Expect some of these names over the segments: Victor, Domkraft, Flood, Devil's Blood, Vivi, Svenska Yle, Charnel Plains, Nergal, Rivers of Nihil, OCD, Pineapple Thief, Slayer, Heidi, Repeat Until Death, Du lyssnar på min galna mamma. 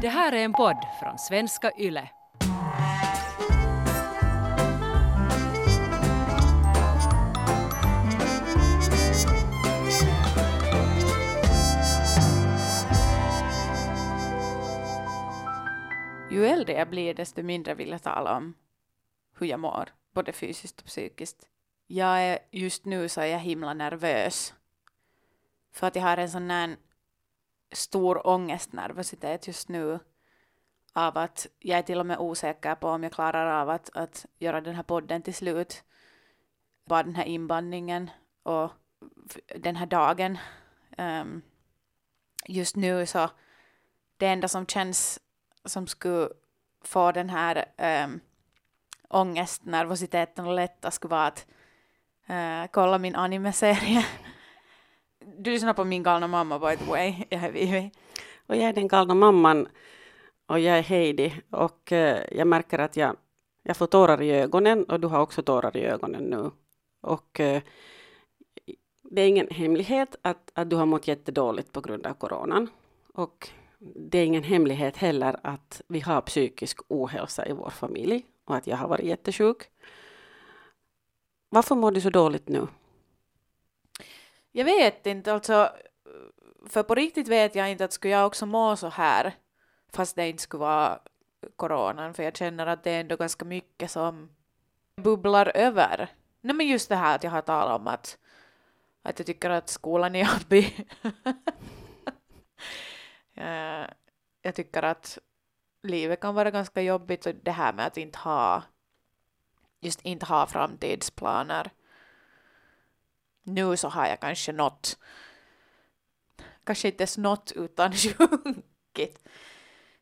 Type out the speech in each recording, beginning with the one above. Det här är en podd från Svenska Yle. Ju äldre jag blir, desto mindre vill jag tala om hur jag mår, både fysiskt och psykiskt. Jag är just nu så är jag himla nervös. För att jag har en sån här stor ångestnervositet just nu. Av att jag är till och med osäker på om jag klarar av att göra den här podden till slut. Bara den här inbandningen och den här dagen. Just nu så det enda som känns som skulle få den här ångestnervositeten och lätta skulle vara att kolla min anime-serie. Du lyssnar på min galna mamma, by the way. Jag är Vivi. Och jag är den galna mamman. Och jag är Heidi. Och jag märker att jag får tårar i ögonen. Och du har också tårar i ögonen nu. Och det är ingen hemlighet att du har mått jättedåligt på grund av coronan. Och det är ingen hemlighet heller att vi har psykisk ohälsa i vår familj. Och att jag har varit jättesjuk. Varför mår du så dåligt nu? Jag vet inte, alltså, för på riktigt vet jag inte att skulle jag också må så här, fast det inte skulle vara coronan, för jag känner att det är ändå ganska mycket som bubblar över. Nej, men just det här att jag har talat om att jag tycker att skolan är jobbig. Jag tycker att livet kan vara ganska jobbigt och det här med att inte ha framtidsplaner. Nu så har jag kanske nått. Kanske inte snott utan sjunkit.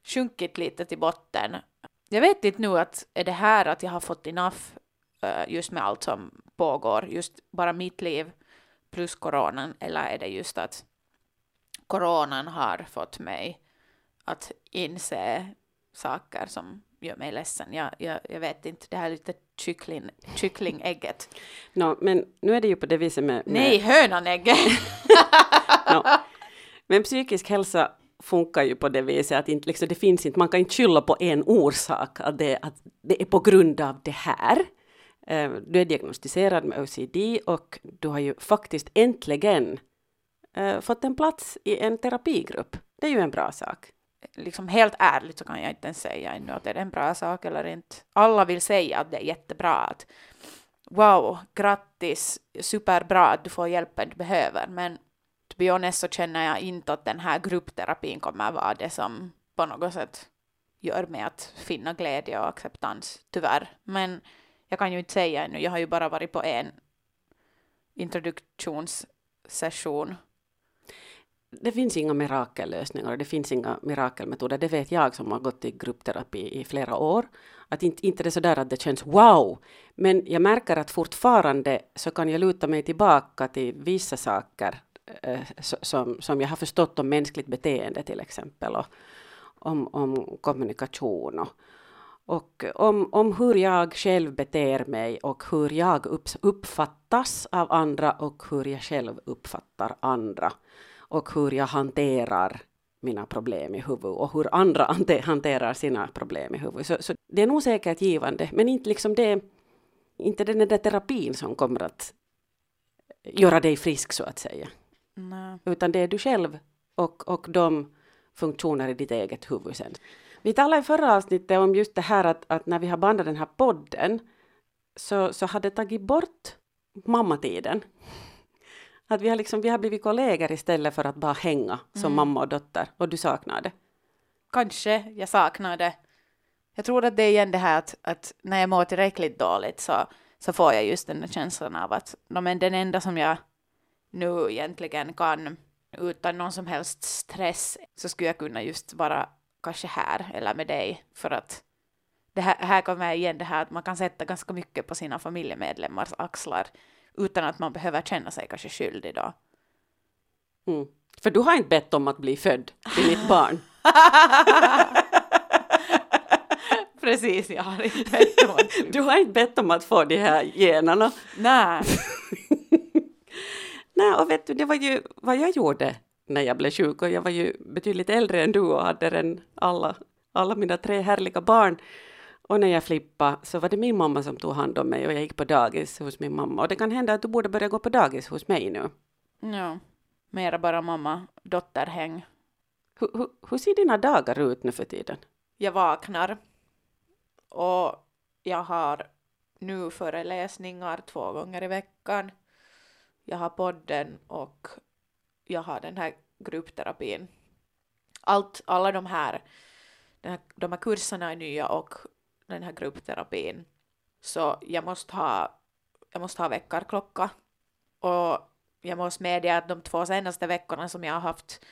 Sjunkit lite till botten. Jag vet inte nu att är det här att jag har fått enough just med allt som pågår. Just bara mitt liv plus coronan. Eller är det just att coronan har fått mig att inse saker som gör mig ledsen. Jag vet inte, det här är lite kycklingägget. No, men nu är det ju på det viset med... Nej, hönanägget! No. Men psykisk hälsa funkar ju på det viset att inte, liksom, det finns inte, man kan inte skylla på en orsak att det är på grund av det här. Du är diagnostiserad med OCD och du har ju faktiskt äntligen fått en plats i en terapigrupp. Det är ju en bra sak. Liksom helt ärligt så kan jag inte ens säga ännu att det är en bra sak eller inte. Alla vill säga att det är jättebra. Att, wow, grattis, superbra att du får hjälpen du behöver. Men to be honest så känner jag inte att den här gruppterapin kommer vara det som på något sätt gör mig att finna glädje och acceptans, tyvärr. Men jag kan ju inte säga ännu, jag har ju bara varit på en introduktionssession. Det finns inga mirakellösningar och det finns inga mirakelmetoder. Det vet jag som har gått i gruppterapi i flera år. Att inte det är sådär att det känns wow. Men jag märker att fortfarande så kan jag luta mig tillbaka till vissa saker som jag har förstått om mänskligt beteende till exempel. Och om kommunikation och om hur jag själv beter mig och hur jag uppfattas av andra och hur jag själv uppfattar andra. Och hur jag hanterar mina problem i huvudet. Och hur andra hanterar sina problem i huvudet. Så det är nog säkert givande. Men inte, liksom det, inte den där terapin som kommer att göra dig frisk så att säga. Nej. Utan det är du själv. Och de funktioner i ditt eget huvud sen. Vi talade i förra avsnittet om just det här. Att när vi har bandat den här podden. Så hade jag tagit bort mammatiden. Att vi har blivit kollegor istället för att bara hänga som mamma och dotter. Och du saknar det? Kanske jag saknar det. Jag tror att det är igen det här att när jag mår tillräckligt dåligt så får jag just den känslan av att men den enda som jag nu egentligen kan utan någon som helst stress så skulle jag kunna just vara kanske här eller med dig. För att det här kommer igen det här att man kan sätta ganska mycket på sina familjemedlemmars axlar. Utan att man behöver känna sig kanske skyldig då. Mm. För du har inte bett om att bli född till mitt barn. Precis, jag har inte bett om att... Du har inte bett om att få de här generna. Nej. Nej, och vet du, det var ju vad jag gjorde när jag blev sjuk. Och jag var ju betydligt äldre än du och hade redan alla mina 3 härliga barn. Och när jag flippade så var det min mamma som tog hand om mig och jag gick på dagis hos min mamma. Och det kan hända att du borde börja gå på dagis hos mig nu. Ja, mera bara mamma-dotterhäng. Hur ser dina dagar ut nu för tiden? Jag vaknar och jag har nu föreläsningar 2 gånger i veckan. Jag har podden och jag har den här gruppterapin. De här kurserna är nya och den här gruppterapin. Så jag måste ha väckarklocka. Och jag måste medge att de 2 senaste veckorna som jag har haft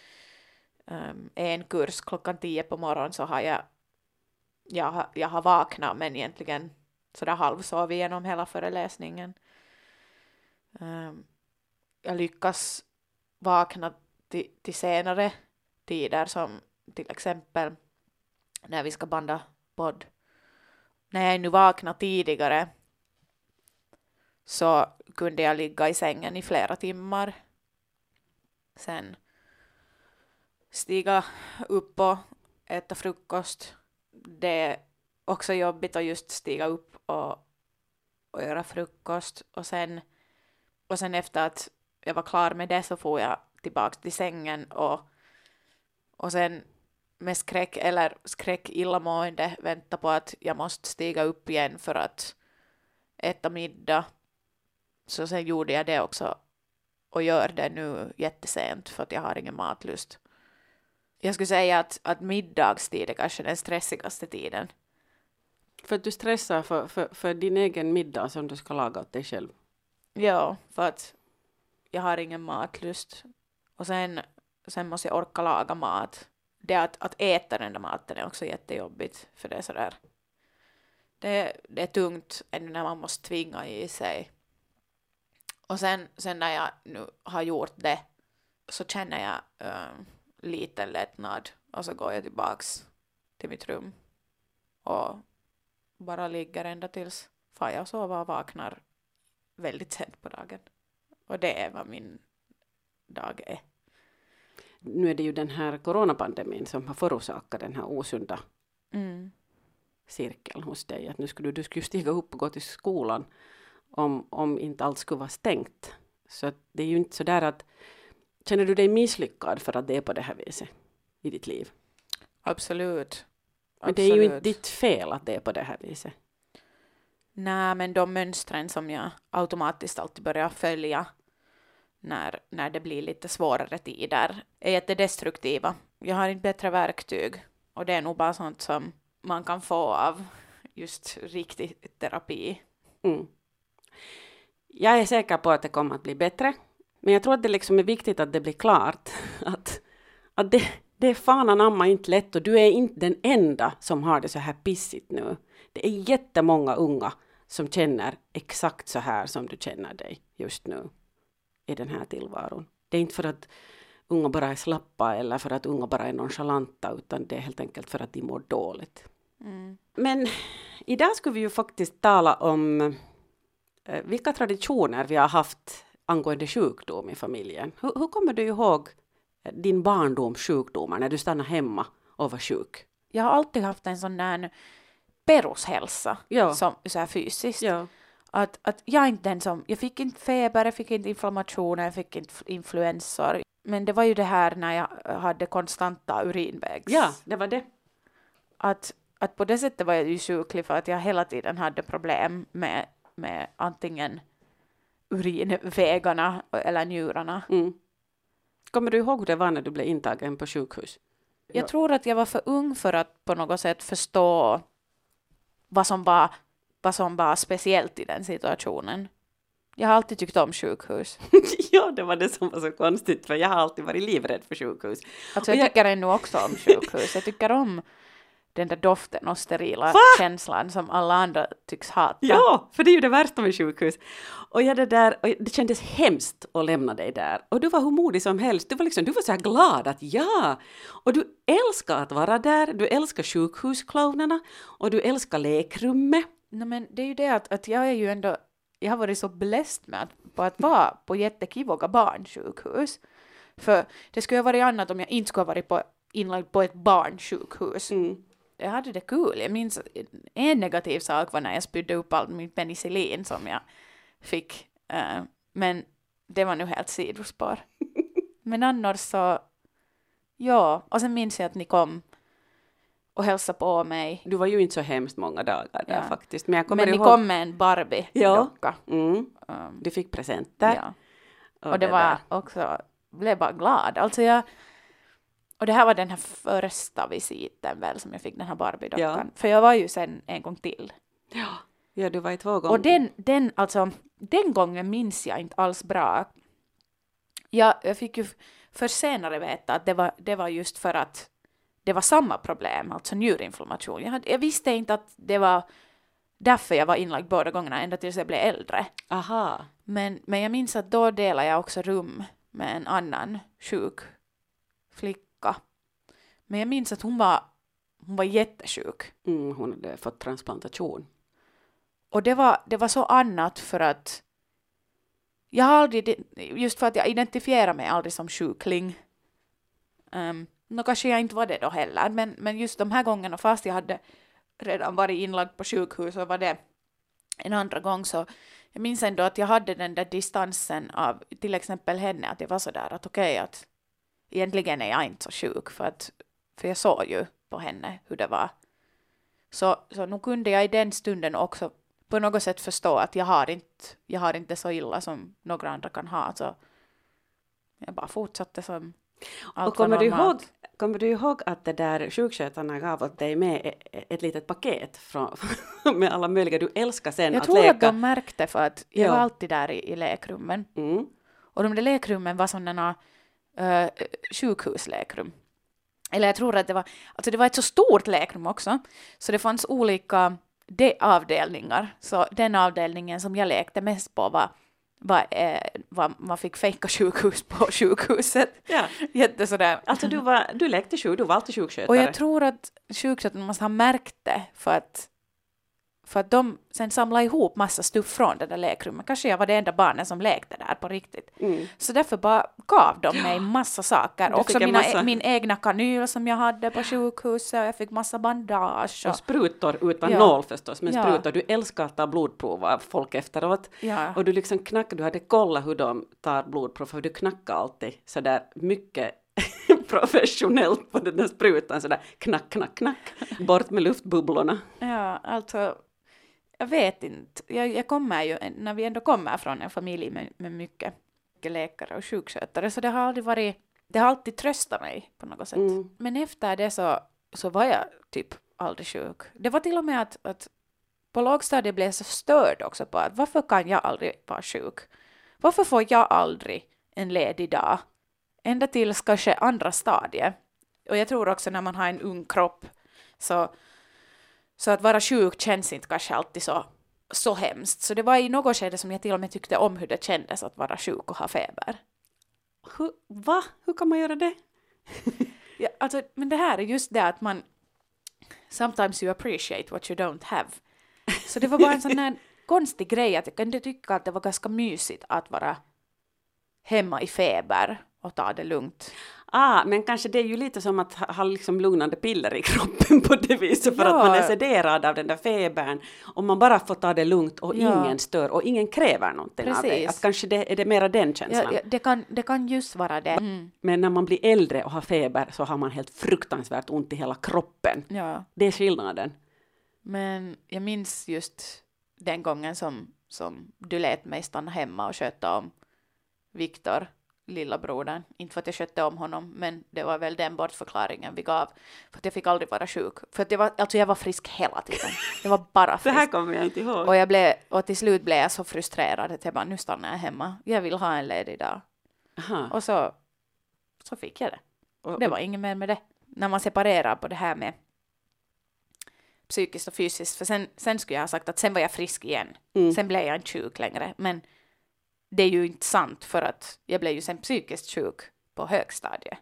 en kurs klockan 10 på morgonen så har jag har vaknat men egentligen sådär halvsov igenom hela föreläsningen. Jag lyckas vakna till senare tider som till exempel när vi ska banda podd. När jag nu vaknade tidigare så kunde jag ligga i sängen i flera timmar. Sen stiga upp och äta frukost. Det är också jobbigt att just stiga upp och göra frukost. Och sen efter att jag var klar med det så får jag tillbaka till sängen. Och sen med skräck eller illamående vänta på att jag måste stiga upp igen för att äta middag. Så sen gjorde jag det också och gör det nu jättesent för att jag har ingen matlust. Jag skulle säga att middagstid är kanske den stressigaste tiden. För att du stressar för din egen middag som du ska laga åt dig själv? Ja, för att jag har ingen matlust. Och sen måste jag orka laga mat. Det att äta den där maten är också jättejobbigt. För det är sådär. Det är tungt än när man måste tvinga i sig. Och sen när jag nu har gjort det så känner jag liten lättnad. Och så går jag tillbaks till mitt rum. Och bara ligger ända tills far jag sover och vaknar väldigt sent på dagen. Och det är vad min dag är. Nu är det ju den här coronapandemin som har förorsakat den här osunda cirkeln hos dig. Att nu du skulle stiga upp och gå till skolan om inte allt skulle vara stängt. Så att det är ju inte så där att... Känner du dig misslyckad för att det är på det här viset i ditt liv? Absolut. Men det är ju inte ditt fel att det är på det här viset. Nej, men de mönstren som jag automatiskt alltid börjar följa när det blir lite svårare tider är jättedestruktiva. Jag har inte bättre verktyg och det är nog bara sånt som man kan få av just riktig terapi. Mm. Jag är säker på att det kommer att bli bättre. Men jag tror att det liksom är viktigt att det blir klart att det är fan anamma inte lätt och du är inte den enda som har det så här pissigt nu. Det är jättemånga unga som känner exakt så här som du känner dig just nu i den här tillvaron. Det är inte för att unga bara är slappa eller för att unga bara är nonchalanta utan det är helt enkelt för att de mår dåligt. Mm. Men idag skulle vi ju faktiskt tala om vilka traditioner vi har haft angående sjukdom i familjen. Hur kommer du ihåg din barndoms sjukdomar när du stannade hemma och var sjuk? Jag har alltid haft en sån där perushälsa som så här fysiskt. Ja. Att jag inte den som jag fick inte feber, jag fick inte inflammationer, jag fick inte influensor. Men det var ju det här när jag hade konstanta urinvägs. Ja, det var det. Att på det sättet var jag ju sjuklig för att jag hela tiden hade problem med antingen urinvägarna eller njurarna. Mm. Kommer du ihåg hur det var när du blev intagen på sjukhus? Jag tror att jag var för ung för att på något sätt förstå vad som var speciellt i den situationen. Jag har alltid tyckt om sjukhus. Ja, det var det som var så konstigt för jag har alltid varit livrädd för sjukhus. Alltså, jag tycker ännu också om sjukhus. Jag tycker om den där doften och sterila känslan som alla andra tycks hata. Ja, för det är ju det värsta med sjukhus. Och det kändes hemskt att lämna dig där. Och du var hur modig som helst. Du var så här glad att ja. Och du älskar att vara där. Du älskar sjukhusklonerna. Och du älskar lekrummet. Nej, men det är ju det att jag är ju ändå... Jag har varit så bläst med att vara på jättekivoga barnsjukhus. För det skulle ha varit annat om jag inte skulle ha varit inlagd på ett barnsjukhus. Mm. Jag hade det kul. Jag minns en negativ sak var när jag spydde upp all min penicillin som jag fick. Men det var nu helt sidospår. Men annars så... Ja, och sen minns jag att ni kom och hälsade på mig. Du var ju inte så hemskt många dagar där faktiskt. Men, ni kom med en Barbie-docka. Ja. Mm. Du fick presenter. Ja. Och det var också... blev bara glad. Alltså jag... Och det här var den här första visiten väl som jag fick den här Barbie-dockan. Ja. För jag var ju sen en gång till. Ja, ja du var ju 2 gånger. Och den gången minns jag inte alls bra. Jag fick ju för senare veta att det var just för att det var samma problem, alltså njurinflammation. Jag visste inte att det var därför jag var inlagd båda gångerna ända tills jag blev äldre. Aha. Men jag minns att då delade jag också rum med en annan sjuk flicka. Men jag minns att hon var jättesjuk. Mm, hon hade fått transplantation. Och det var så annat för att jag aldrig, just för att jag identifierar mig aldrig som sjukling. Kanske jag inte var det då heller. Men just de här gångerna, fast jag hade redan varit inlagd på sjukhus och var det en andra gång, så jag minns ändå att jag hade den där distansen av till exempel henne, att det var så där att okej, att egentligen är jag inte så sjuk för jag såg ju på henne hur det var. Så nu kunde jag i den stunden också på något sätt förstå att jag har inte så illa som några andra kan ha. Så jag bara fortsatte som allt. Och kommer du ihåg att det där sjukskötarna gav åt dig med ett litet paket med alla möjliga du älskar sen att leka? Jag tror att de märkte för att jag var alltid där i lekrummen. Mm. Och de där lekrummen var sådana... sjukhusläkrum. Eller jag tror att det var ett så stort läkrum också, så det fanns olika avdelningar. Så den avdelningen som jag lekte mest på var man fick fejka sjukhus på sjukhuset. Ja. Jätte sådär. Alltså du lekte sjuk, du var alltid sjukskötare. Och jag tror att sjukskötarna måste ha märkt det för att de sen samlade ihop massa stuff från det där lekrummet. Kanske jag var det enda barnen som lekte där på riktigt. Mm. Så därför bara gav de mig massa saker. Du också min egna kanyl som jag hade på sjukhuset. Och jag fick massa bandage. Och sprutor utan nål förstås. Men sprutor, du älskar att ta blodprov av folk efteråt. Ja. Och du liksom knackade, du hade kollat hur de tar blodprov. För du knackade alltid sådär mycket professionellt på den där sprutan. Sådär knack, knack, knack. Bort med luftbubblorna. Ja, alltså... Jag vet inte. Jag kommer ju, när vi ändå kommer från en familj med mycket läkare och sjukskötare, så det har alltid tröstat mig på något sätt. Mm. Men efter det så var jag typ aldrig sjuk. Det var till och med att på lågstadiet blev jag så störd också på att varför kan jag aldrig vara sjuk? Varför får jag aldrig en ledig dag? Ända till kanske andra stadier. Och jag tror också när man har en ung kropp så att vara sjuk känns inte kanske alltid så hemskt. Så det var i något skede som jag till och med tyckte om hur det kändes att vara sjuk och ha feber. Va? Hur kan man göra det? Ja, alltså, men det här är just det att man... Sometimes you appreciate what you don't have. Så det var bara en sån här konstig grej att jag kunde tycka att det var ganska mysigt att vara hemma i feber och ta det lugnt. Men kanske det är ju lite som att ha liksom lugnande piller i kroppen på det viset för att man är sederad av den där febern och man bara får ta det lugnt och ingen stör och ingen kräver någonting av dig. Att kanske det är det mera den känslan. Ja, det kan just vara det. Mm. Men när man blir äldre och har feber så har man helt fruktansvärt ont i hela kroppen. Ja. Det är skillnaden. Men jag minns just den gången som du lät mig stanna hemma och sköta om Victor, lilla brodern. Inte för att jag skötte om honom, men det var väl den bortförklaringen vi gav. För att jag fick aldrig vara sjuk. För att jag var frisk hela tiden. Jag var bara frisk. Det här kommer jag inte ihåg. Och till slut blev jag så frustrerad att jag bara, nu stannar jag hemma. Jag vill ha en ledig dag. Aha. Och så fick jag det. Och det var inget mer med det. När man separerar på det här med psykiskt och fysiskt. För sen skulle jag ha sagt att sen var jag frisk igen. Mm. Sen blev jag inte sjuk längre. Men det är ju inte sant för att jag blev ju sen psykiskt sjuk på högstadiet.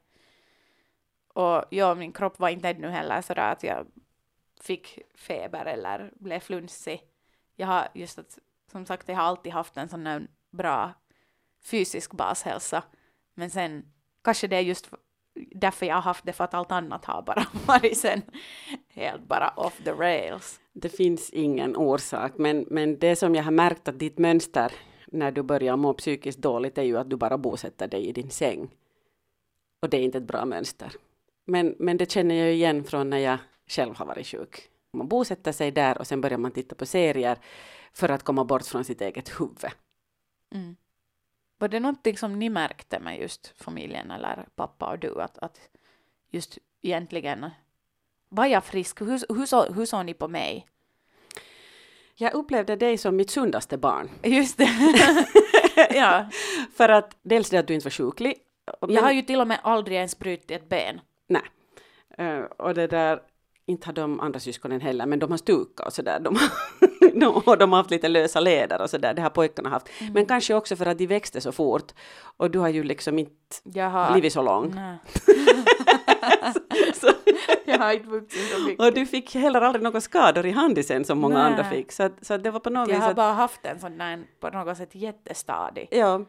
Och min kropp var inte ännu heller sådär att jag fick feber eller blev flunsig. Jag har alltid haft en sån där bra fysisk bashälsa. Men sen kanske det är just därför jag har haft det, för att allt annat har bara varit sen helt bara off the rails. Det finns ingen orsak, men det som jag har märkt att ditt mönster när du börjar må psykiskt dåligt är ju att du bara bosätter dig i din säng. Och det är inte ett bra mönster. Men det känner jag igen från när jag själv har varit sjuk. Man bosätter sig där och sen börjar man titta på serier för att komma bort från sitt eget huvud. Mm. Var det någonting som ni märkte med just familjen eller pappa och du? Att just egentligen, var jag frisk? Hur såg ni på mig? Jag upplevde dig som mitt sundaste barn. Just det. Ja. För att dels det att du inte var sjuklig. Men jag har ju till och med aldrig ens brutit ett ben. Nej. Och det där, inte har de andra syskonen heller, men de har stukat och sådär. De har haft lite lösa leder och sådär, det har pojkarna haft. Mm. Men kanske också för att de växte så fort. Och du har ju liksom inte blivit så lång. Så. Jag har inte vuxit så mycket. Och du fick heller aldrig några skador i handisen som många andra fick. Så det var på något vis jag har bara haft en sån där, på något sätt jättestadig. Ja.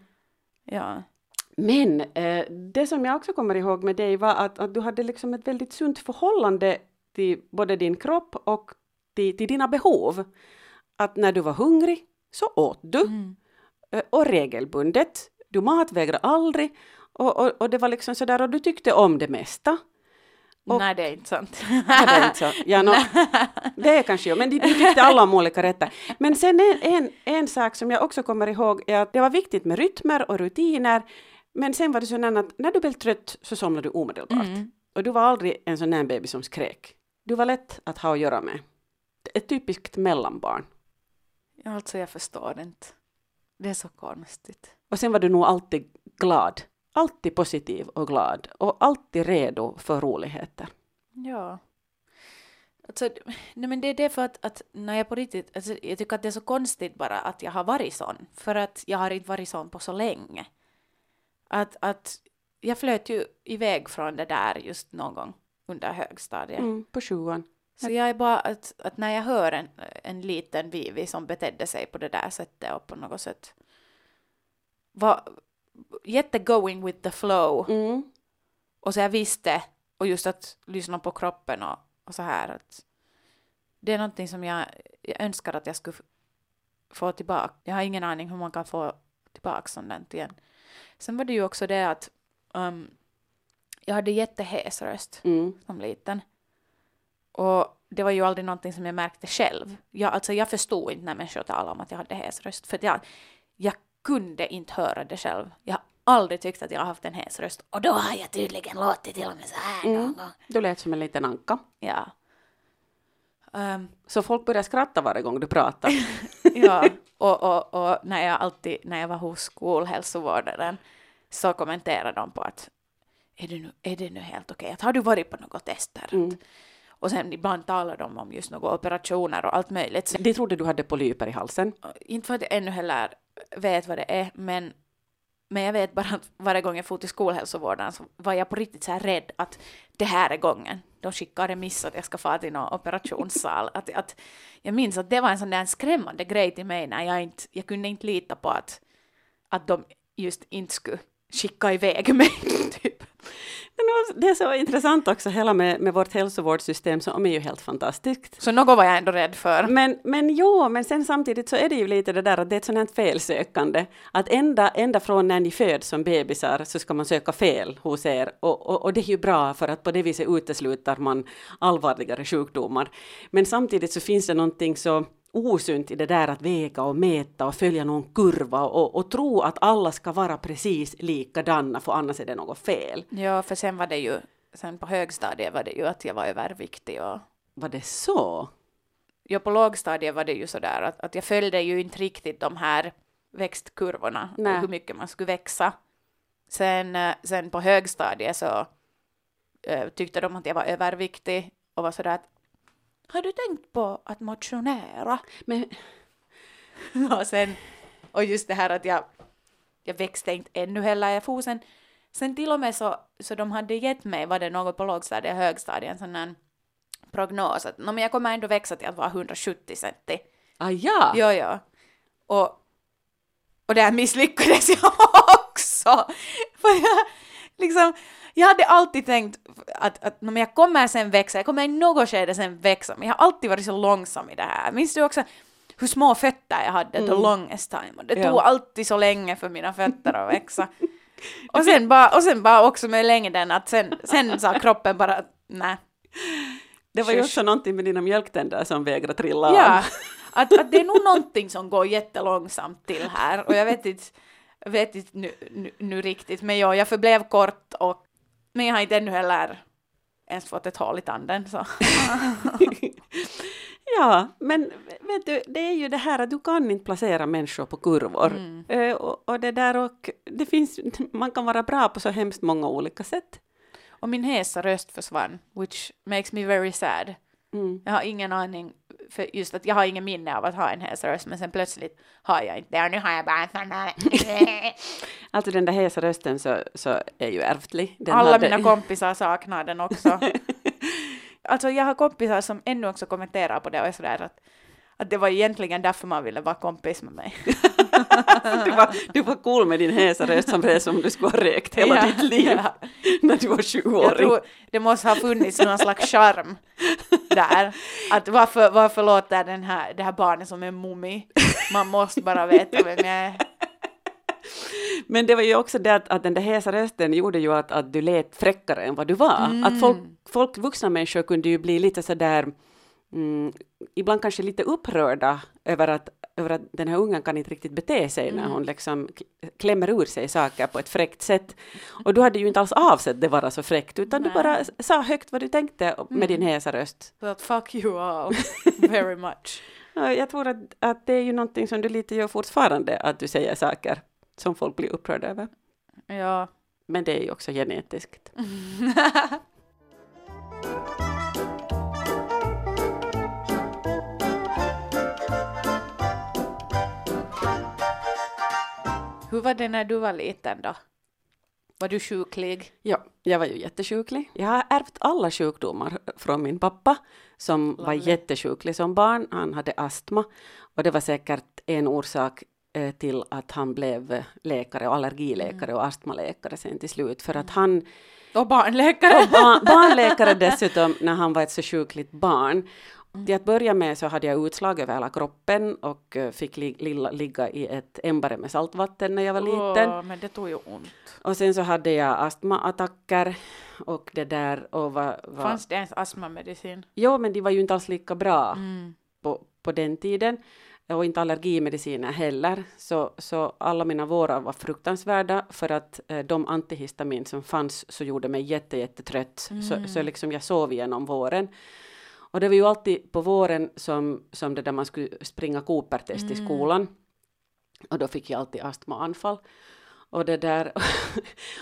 Men det som jag också kommer ihåg med dig var att du hade liksom ett väldigt sunt förhållande till både din kropp och till dina behov. Att när du var hungrig så åt du. Mm. Och regelbundet. Du matvägrade aldrig. Och det var liksom sådär, och du tyckte om det mesta. Och, nej, det är inte sant. Ja, det är kanske jag, men du tyckte alla om olika rätter. Men sen en sak som jag också kommer ihåg är att det var viktigt med rytmer och rutiner. Men sen var det sådär att när du blev trött så somnade du omedelbart. Mm. Och du var aldrig en sån här baby som skrek. Du var lätt att ha att göra med. Ett typiskt mellanbarn. Alltså jag förstår inte. Det är så konstigt. Och sen var du nog alltid glad. Alltid positiv och glad. Och alltid redo för roligheter. Ja. Alltså, nej, men det är det för att när jag på riktigt, alltså, jag tycker att det är så konstigt bara att jag har varit sån. För att jag har inte varit sån på så länge. Att jag flöt ju iväg från det där just någon gång under högstadiet. Mm, på 20. Så jag är bara att när jag hör en liten Vivi som betedde sig på det där sättet och på något sätt var jätte going with the flow. Mm. Och så jag visste, och just att lyssna på kroppen och så här. Att det är någonting som jag önskar att jag skulle få tillbaka. Jag har ingen aning hur man kan få tillbaka sådant igen. Sen var det ju också det att jag hade jättehes röst som liten. Och det var ju aldrig någonting som jag märkte själv. Jag förstod inte när människor talade om att jag hade hes röst. För att jag kunde inte höra det själv. Jag har aldrig tyckt att jag har haft en hes röst. Och då har jag tydligen låtit till och med så här någon gång. Du lät som en liten anka. Ja. Så folk började skratta varje gång du pratade. Ja, och när jag var hos skolhälsovårdaren så kommenterade de på att är det nu helt okej? Har du varit på något tester? Mm. Och sen ibland talar de om just några operationer och allt möjligt. Så det trodde du hade polyper i halsen? Inte för att jag ännu heller vet vad det är. Men jag vet bara att varje gång jag får till skolhälsovården så var jag på riktigt så här rädd att det här är gången. De skickar remiss att jag ska få till någon operationssal. Att jag minns att det var en sån där skrämmande grej till mig när jag kunde inte lita på att de just inte skulle skicka iväg mig typ. Det är så intressant också hela med vårt hälsovårdssystem som är ju helt fantastiskt. Så något var jag ändå rädd för. Men sen samtidigt så är det ju lite det där att det är ett sånt här felsökande. Att ända från när ni föds som bebisar så ska man söka fel hos er. Och det är ju bra för att på det viset uteslutar man allvarligare sjukdomar. Men samtidigt så finns det någonting så osunt i det där att väga och mäta och följa någon kurva och tro att alla ska vara precis likadana, för annars är det något fel. Ja, för sen var det ju, sen på högstadiet var det ju att jag var överviktig. Och var det så? Ja, på lågstadiet var det ju sådär att jag följde ju inte riktigt de här växtkurvorna. Nej. Och hur mycket man skulle växa. Sen på högstadiet så tyckte de att jag var överviktig och var sådär att har du tänkt på att motionera? Men och just det här att jag växte inte ännu heller. Jag får sen till och med så de hade gett mig, var det något på lågstadiet, högstadiet, en sån här prognos att men jag kommer ändå växa till att vara 170 cm. Ah ja. Ja. Och där misslyckades jag också. För jag Liksom, jag hade alltid tänkt att men jag kommer sen växa. Jag kommer i något skede sen växa. Men jag har alltid varit så långsam i det här. Minns du också hur små fötter jag hade? The longest time. Och det tog alltid så länge för mina fötter att växa. och sen bara också med längden. Att sen sa kroppen bara, nej. Det var ju också någonting med dina mjölktänder som vägrar trilla av. Ja, att det är nog någonting som går jättelångsamt till här. Och jag vet inte nu riktigt. Men jag förblev kort. Men jag har inte ännu heller ens fått ett hål i tanden. Så. Ja, men vet du, det är ju det här att du kan inte placera människor på kurvor. Mm. Och det där och det finns, man kan vara bra på så hemskt många olika sätt. Och min hesa röst försvann, which makes me very sad. Mm. Jag har ingen aning, för just att jag har ingen minne av att ha en hesa röst, men sen plötsligt har jag inte det. Nu har jag bara alltså den där hesa rösten så är ju ärftlig. Alla mina kompisar saknar den också. Alltså jag har kompisar som ännu också kommenterar på det och är sådär att det var egentligen därför man ville vara kompis med mig. du var cool med din hesa röst som du skulle ha räkt hela ditt liv när du var 20 år. Jag tror det måste ha funnits någon slags charm där. Att varför låter det här barnet som en mummi? Man måste bara veta vem jag är. Men det var ju också det att den där hesa rösten gjorde ju att du lät fräckare än vad du var. Mm. Att folk vuxna människor kunde ju bli lite sådär, ibland kanske lite upprörda över att den här ungen kan inte riktigt bete sig när hon liksom klämmer ur sig saker på ett fräckt sätt. Och du hade ju inte alls avsett det vara så fräckt utan du bara sa högt vad du tänkte med din hesa röst. But fuck you all very much. Jag tror att det är ju någonting som du lite gör fortfarande att du säger saker som folk blir upprörda över. Ja. Men det är ju också genetiskt. Hur var det när du var liten då? Var du sjuklig? Ja, jag var ju jättesjuklig. Jag har ärvt alla sjukdomar från min pappa som var jättesjuklig som barn. Han hade astma och det var säkert en orsak till att han blev läkare och allergiläkare och astmaläkare sen till slut för att han... Och barnläkare! Och barnläkare dessutom när han var ett så sjukligt barn. Till att börja med så hade jag utslag över hela kroppen och fick ligga i ett ämbare med saltvatten när jag var liten. Men det tog ju ont. Och sen så hade jag astmaattacker och det där. Och Fanns det ens astmamedicin? Jo, men det var ju inte alls lika bra på den tiden. Och inte allergimediciner heller. Så alla mina vårar var fruktansvärda. För att de antihistamin som fanns så gjorde mig jättetrött. Så liksom jag sov igenom våren. Och det var ju alltid på våren som det där man skulle springa Cooper-test i skolan. Och då fick jag alltid astmaanfall. Och det där...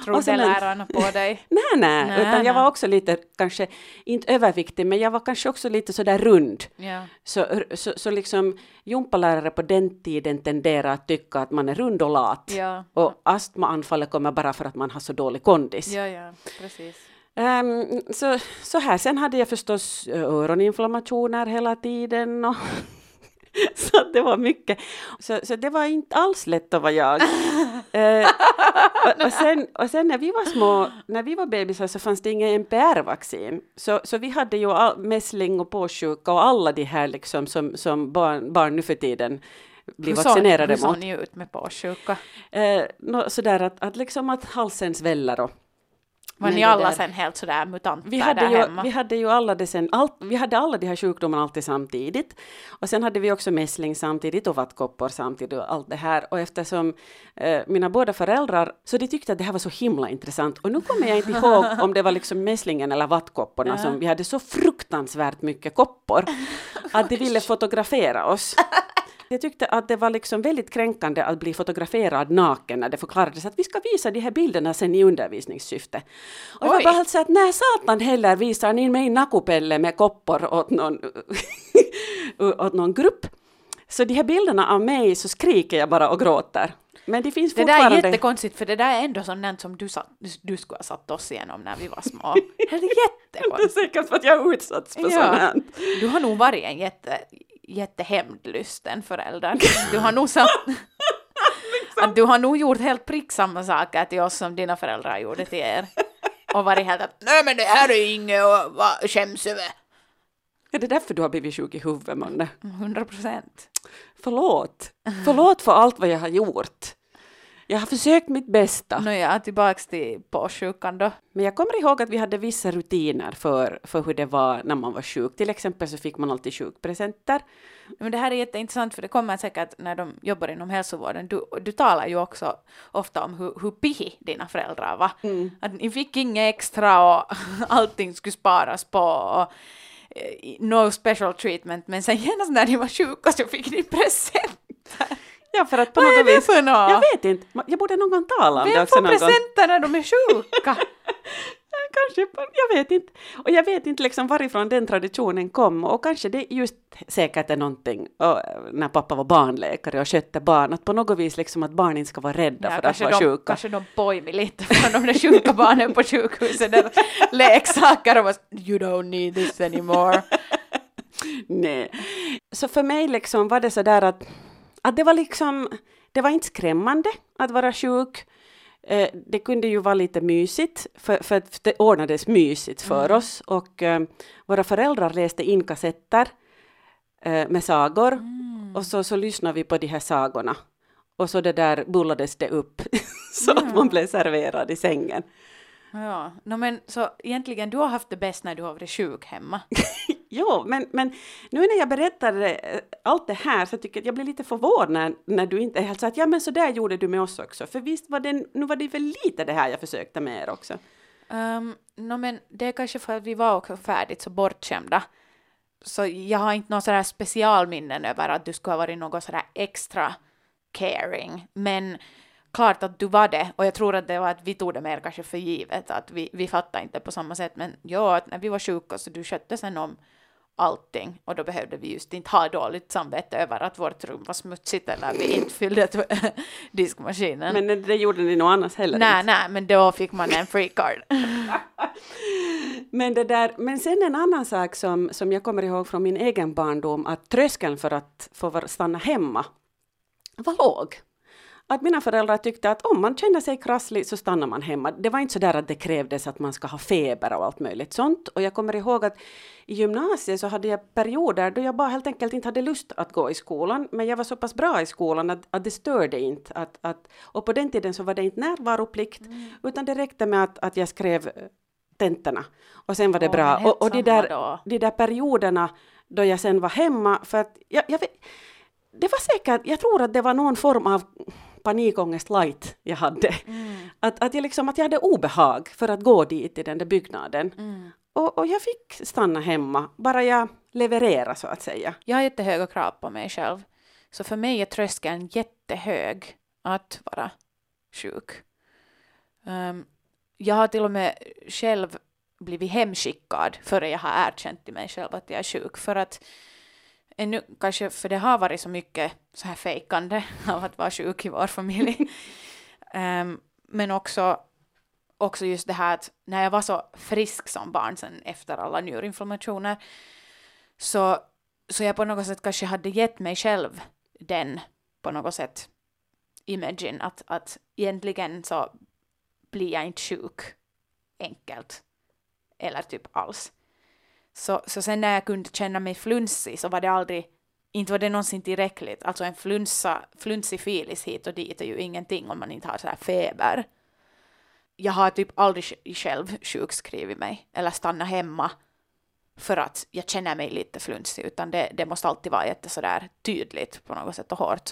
Trodde lärarna på dig? Nej. Utan jag var också lite, kanske, inte överviktig, men jag var kanske också lite sådär rund. Yeah. Så liksom, jumpalärare på den tiden tenderar att tycka att man är rund och lat. Yeah. Och astmaanfallet kommer bara för att man har så dålig kondis. Ja, precis. Så här, sen hade jag förstås öroninflammationer hela tiden och... Så det var mycket. Så det var inte alls lätt att vara jag. och sen när vi var små, när vi var bebisar så fanns det ingen MPR-vaccin. Så vi hade ju mässling och påsjuka och alla de här liksom som barn nu för tiden blir vaccinerade mot. Hur såg ni ut med påsjuka? Sådär att liksom att halsen sväller och... Var ni alla sen helt sådär mutanter där hemma? Vi hade alla de här sjukdomarna alltid samtidigt. Och sen hade vi också mässling samtidigt och vattkoppor samtidigt och allt det här. Och eftersom mina båda föräldrar, så de tyckte att det här var så himla intressant. Och nu kommer jag inte ihåg om det var liksom mässlingen eller vattkopporna som vi hade så fruktansvärt mycket koppor. Att de ville fotografera oss. Jag tyckte att det var liksom väldigt kränkande att bli fotograferad naken när det förklarades att vi ska visa de här bilderna sen i undervisningssyfte. Och jag var bara så att när satan heller visar ni mig nakupelle med koppor åt någon grupp. Så de här bilderna av mig så skriker jag bara och gråter. Men det finns fortfarande... Det där är jättekonstigt för det där är ändå sånt som du skulle ha satt oss igenom när vi var små. Det är jättekonstigt. Det är säkert för att jag är utsatt för sånt. Du har nog varit en jättehämndlysten förälder. Du har nog satt... Att du har nog gjort helt prick samma saker till oss som dina föräldrar gjorde till er. Och varit helt att, nej men det här är inget och skäms över. Är det därför du har blivit sjuk i huvudet, Magne? 100%. Förlåt. Förlåt för allt vad jag har gjort. Jag har försökt mitt bästa. Nu är jag tillbaka till påsjukan då. Men jag kommer ihåg att vi hade vissa rutiner för hur det var när man var sjuk. Till exempel så fick man alltid sjukpresenter. Men det här är jätteintressant, för det kommer säkert när de jobbar inom hälsovården. Du talar ju också ofta om hur pihig dina föräldrar var. Mm. Att ni fick inget extra och allting skulle sparas på och no special treatment. Men sen genast när ni var sjuka så fick ni presenter. Ja, för att på något vis, för något? Jag vet inte. Jag borde någon gång tala om det också någon gång. Vem får presenter när de är sjuka? Kanske, jag vet inte. Och jag vet inte liksom varifrån den traditionen kom. Och kanske det just säkert är någonting när pappa var barnläkare och skötte barn. Att på något vis liksom att barnen ska vara rädda för att vara sjuka. Kanske de pojmer lite från de där sjuka barnen på sjukhuset. Leksaker och bara, you don't need this anymore. Nej. Så för mig liksom var det så där att det var liksom, det var inte skrämmande att vara sjuk. Det kunde ju vara lite mysigt, för det ordnades mysigt för oss. Och våra föräldrar läste in kassetter med sagor. Mm. Och så lyssnade vi på de här sagorna. Och så det där bullades det upp så att man blev serverad i sängen. Ja, men så egentligen du har haft det bäst när du har varit sjuk hemma. Jo, men nu när jag berättar allt det här så tycker jag blir lite förvånad när du inte är helt så att ja men så där gjorde du med oss också. För visst var det, nu var det väl lite det här jag försökte med er också. Men det är kanske för att vi var också färdigt så bortskämda. Så jag har inte någon sådär specialminnen över att du skulle ha varit något sådär extra caring. Men klart att du var det, och jag tror att det var att vi tog det mer kanske för givet, att vi fattade inte på samma sätt, men ja, när vi var sjuka så du skötte sen om allting, och då behövde vi just inte ha dåligt samvete över att vårt rum var smutsigt eller vi inte fyllde diskmaskinen. Men det gjorde ni nog annars heller inte. Nej, men då fick man en free card. Men sen en annan sak som jag kommer ihåg från min egen barndom, att tröskeln för att få stanna hemma var låg. Att mina föräldrar tyckte att om man känner sig krasslig så stannar man hemma. Det var inte så där att det krävdes att man ska ha feber och allt möjligt sånt. Och jag kommer ihåg att i gymnasiet så hade jag perioder då jag bara helt enkelt inte hade lust att gå i skolan. Men jag var så pass bra i skolan att det störde inte. Och på den tiden så var det inte närvaroplikt. Mm. Utan det räckte med att jag skrev tentorna. Och sen var det bra. Och de där perioderna då jag sen var hemma. För att jag vet, det var säkert, jag tror att det var någon form av panikångest light jag hade. Mm. Att jag hade obehag för att gå dit i den där byggnaden. Mm. Och jag fick stanna hemma. Bara jag levererade så att säga. Jag har jättehöga krav på mig själv. Så för mig är tröskeln jättehög att vara sjuk. Jag har till och med själv blivit hemskickad före jag har erkänt till mig själv att jag är sjuk. För att ännu kanske, för det har varit så mycket så här fejkande av att vara sjuk i vår familj. Men också just det här att när jag var så frisk som barn sen efter alla njurinflammationer så jag på något sätt kanske hade gett mig själv den på något sätt imagen att egentligen så blir jag inte sjuk enkelt eller typ alls. Så sen när jag kunde känna mig flunsig så var det inte någonsin tillräckligt. Alltså en flunsig filis hit och dit är ju ingenting om man inte har så här feber. Jag har typ aldrig själv sjukskrivit mig eller stanna hemma för att jag känner mig lite flunsig, utan det måste alltid vara jätte så där tydligt på något sätt och hårt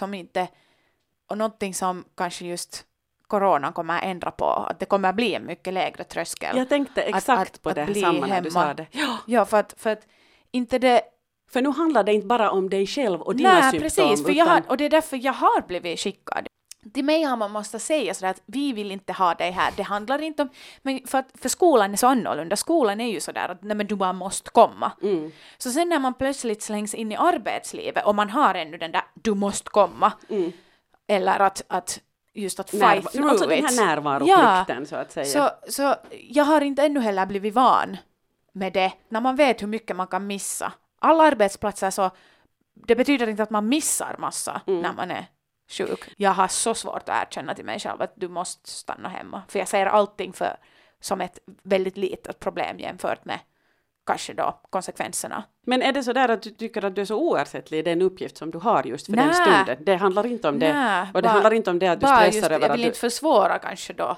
och någonting som kanske just coronan kommer att ändra på, att det kommer att bli en mycket lägre tröskel. Jag tänkte exakt på det samma när du sa det. Ja, för att inte det... För nu handlar det inte bara om dig själv och dina symptom. Nej, precis. För och det är därför jag har blivit skickad. Till mig har man måste säga sådär att vi vill inte ha dig här. Det handlar inte om... Men för skolan är så annorlunda. Skolan är ju sådär att nej, men du bara måste komma. Mm. Så sen när man plötsligt slängs in i arbetslivet och man har ännu den där du måste komma. Mm. Eller att just att fight through alltså it. Den här närvaroplikten så att säga. Så jag har inte ännu heller blivit van med det. När man vet hur mycket man kan missa. Alla arbetsplatser så det betyder inte att man missar massa när man är sjuk. Jag har så svårt att erkänna till mig själv att du måste stanna hemma. För jag ser allting som ett väldigt litet problem jämfört med kanske då konsekvenserna. Men är det så där att du tycker att du är så oersättlig i den uppgift som du har just för den stunden? Det handlar inte om det. Och det handlar inte om det att du stressar just, över att du... Jag vill inte försvåra kanske då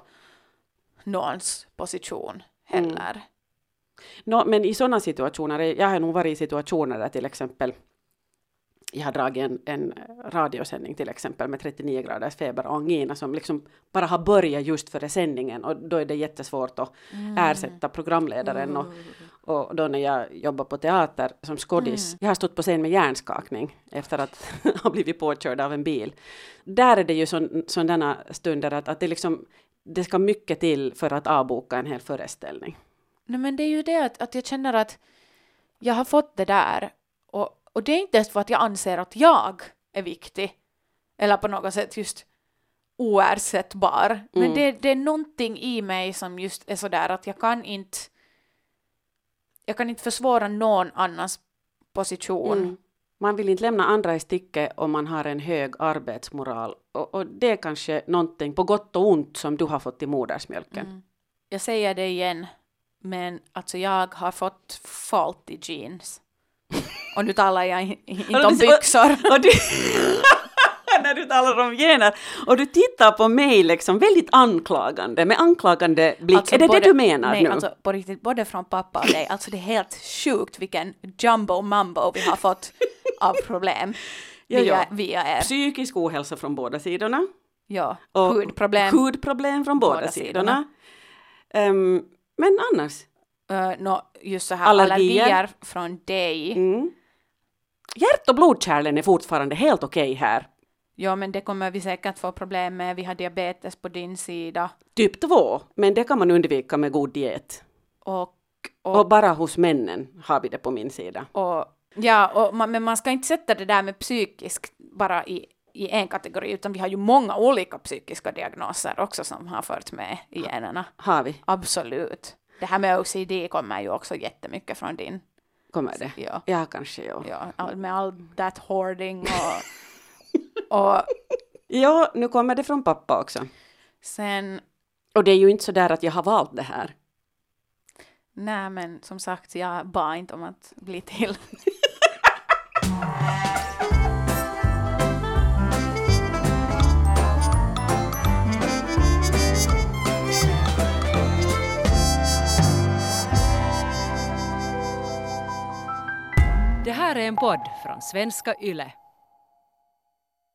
någons position heller. Mm. No, men i sådana situationer, jag har nog varit i situationer där till exempel jag har dragit en radiosändning till exempel med 39 graders feber och angina som liksom bara har börjat just före sändningen, och då är det jättesvårt att ersätta programledaren och då när jag jobbar på teater som skådis, jag har stått på scen med hjärnskakning efter att ha blivit påkörd av en bil. Där är det ju sådana stunder att det, liksom, det ska mycket till för att avboka en hel föreställning. Nej, men det är ju det att jag känner att jag har fått det där och det är inte för att jag anser att jag är viktig eller på något sätt just oersättbar. Men det är någonting i mig som just är sådär att jag kan inte försvåra någon annans position. Man vill inte lämna andra i sticket om man har en hög arbetsmoral och det är kanske någonting på gott och ont som du har fått i modersmjölken. Jag säger det igen. Men alltså jag har fått faulty jeans. Och nu talar jag inte om byxor. Och du, när du talar om gener. Och du tittar på mig liksom väldigt anklagande. Med anklagande blick. Alltså, är det både, det du menar nej, nu? Alltså, på riktigt, både från pappa och dig. Alltså det är helt sjukt vilken jumbo mambo vi har fått av problem. via er. Psykisk ohälsa från båda sidorna. Ja, och hudproblem från båda sidorna. Men annars? Just så här allergier från dig. Hjärt- och blodkärlen är fortfarande helt okej här. Ja, men det kommer vi säkert få problem med. Vi har diabetes på din sida. Typ 2, men det kan man undvika med god diet. Och bara hos männen har vi det på min sida. Men man ska inte sätta det där med psykiskt bara i en kategori, utan vi har ju många olika psykiska diagnoser också som har förts med i generna. Har vi? Absolut. Det här med OCD kommer ju också jättemycket från din. Kommer det? Ja, kanske. Med all that hoarding och... Ja, nu kommer det från pappa också. Sen... Och det är ju inte så där att jag har valt det här. Nej, men som sagt, jag bad inte om att bli till. Det här är en podd från Svenska Yle.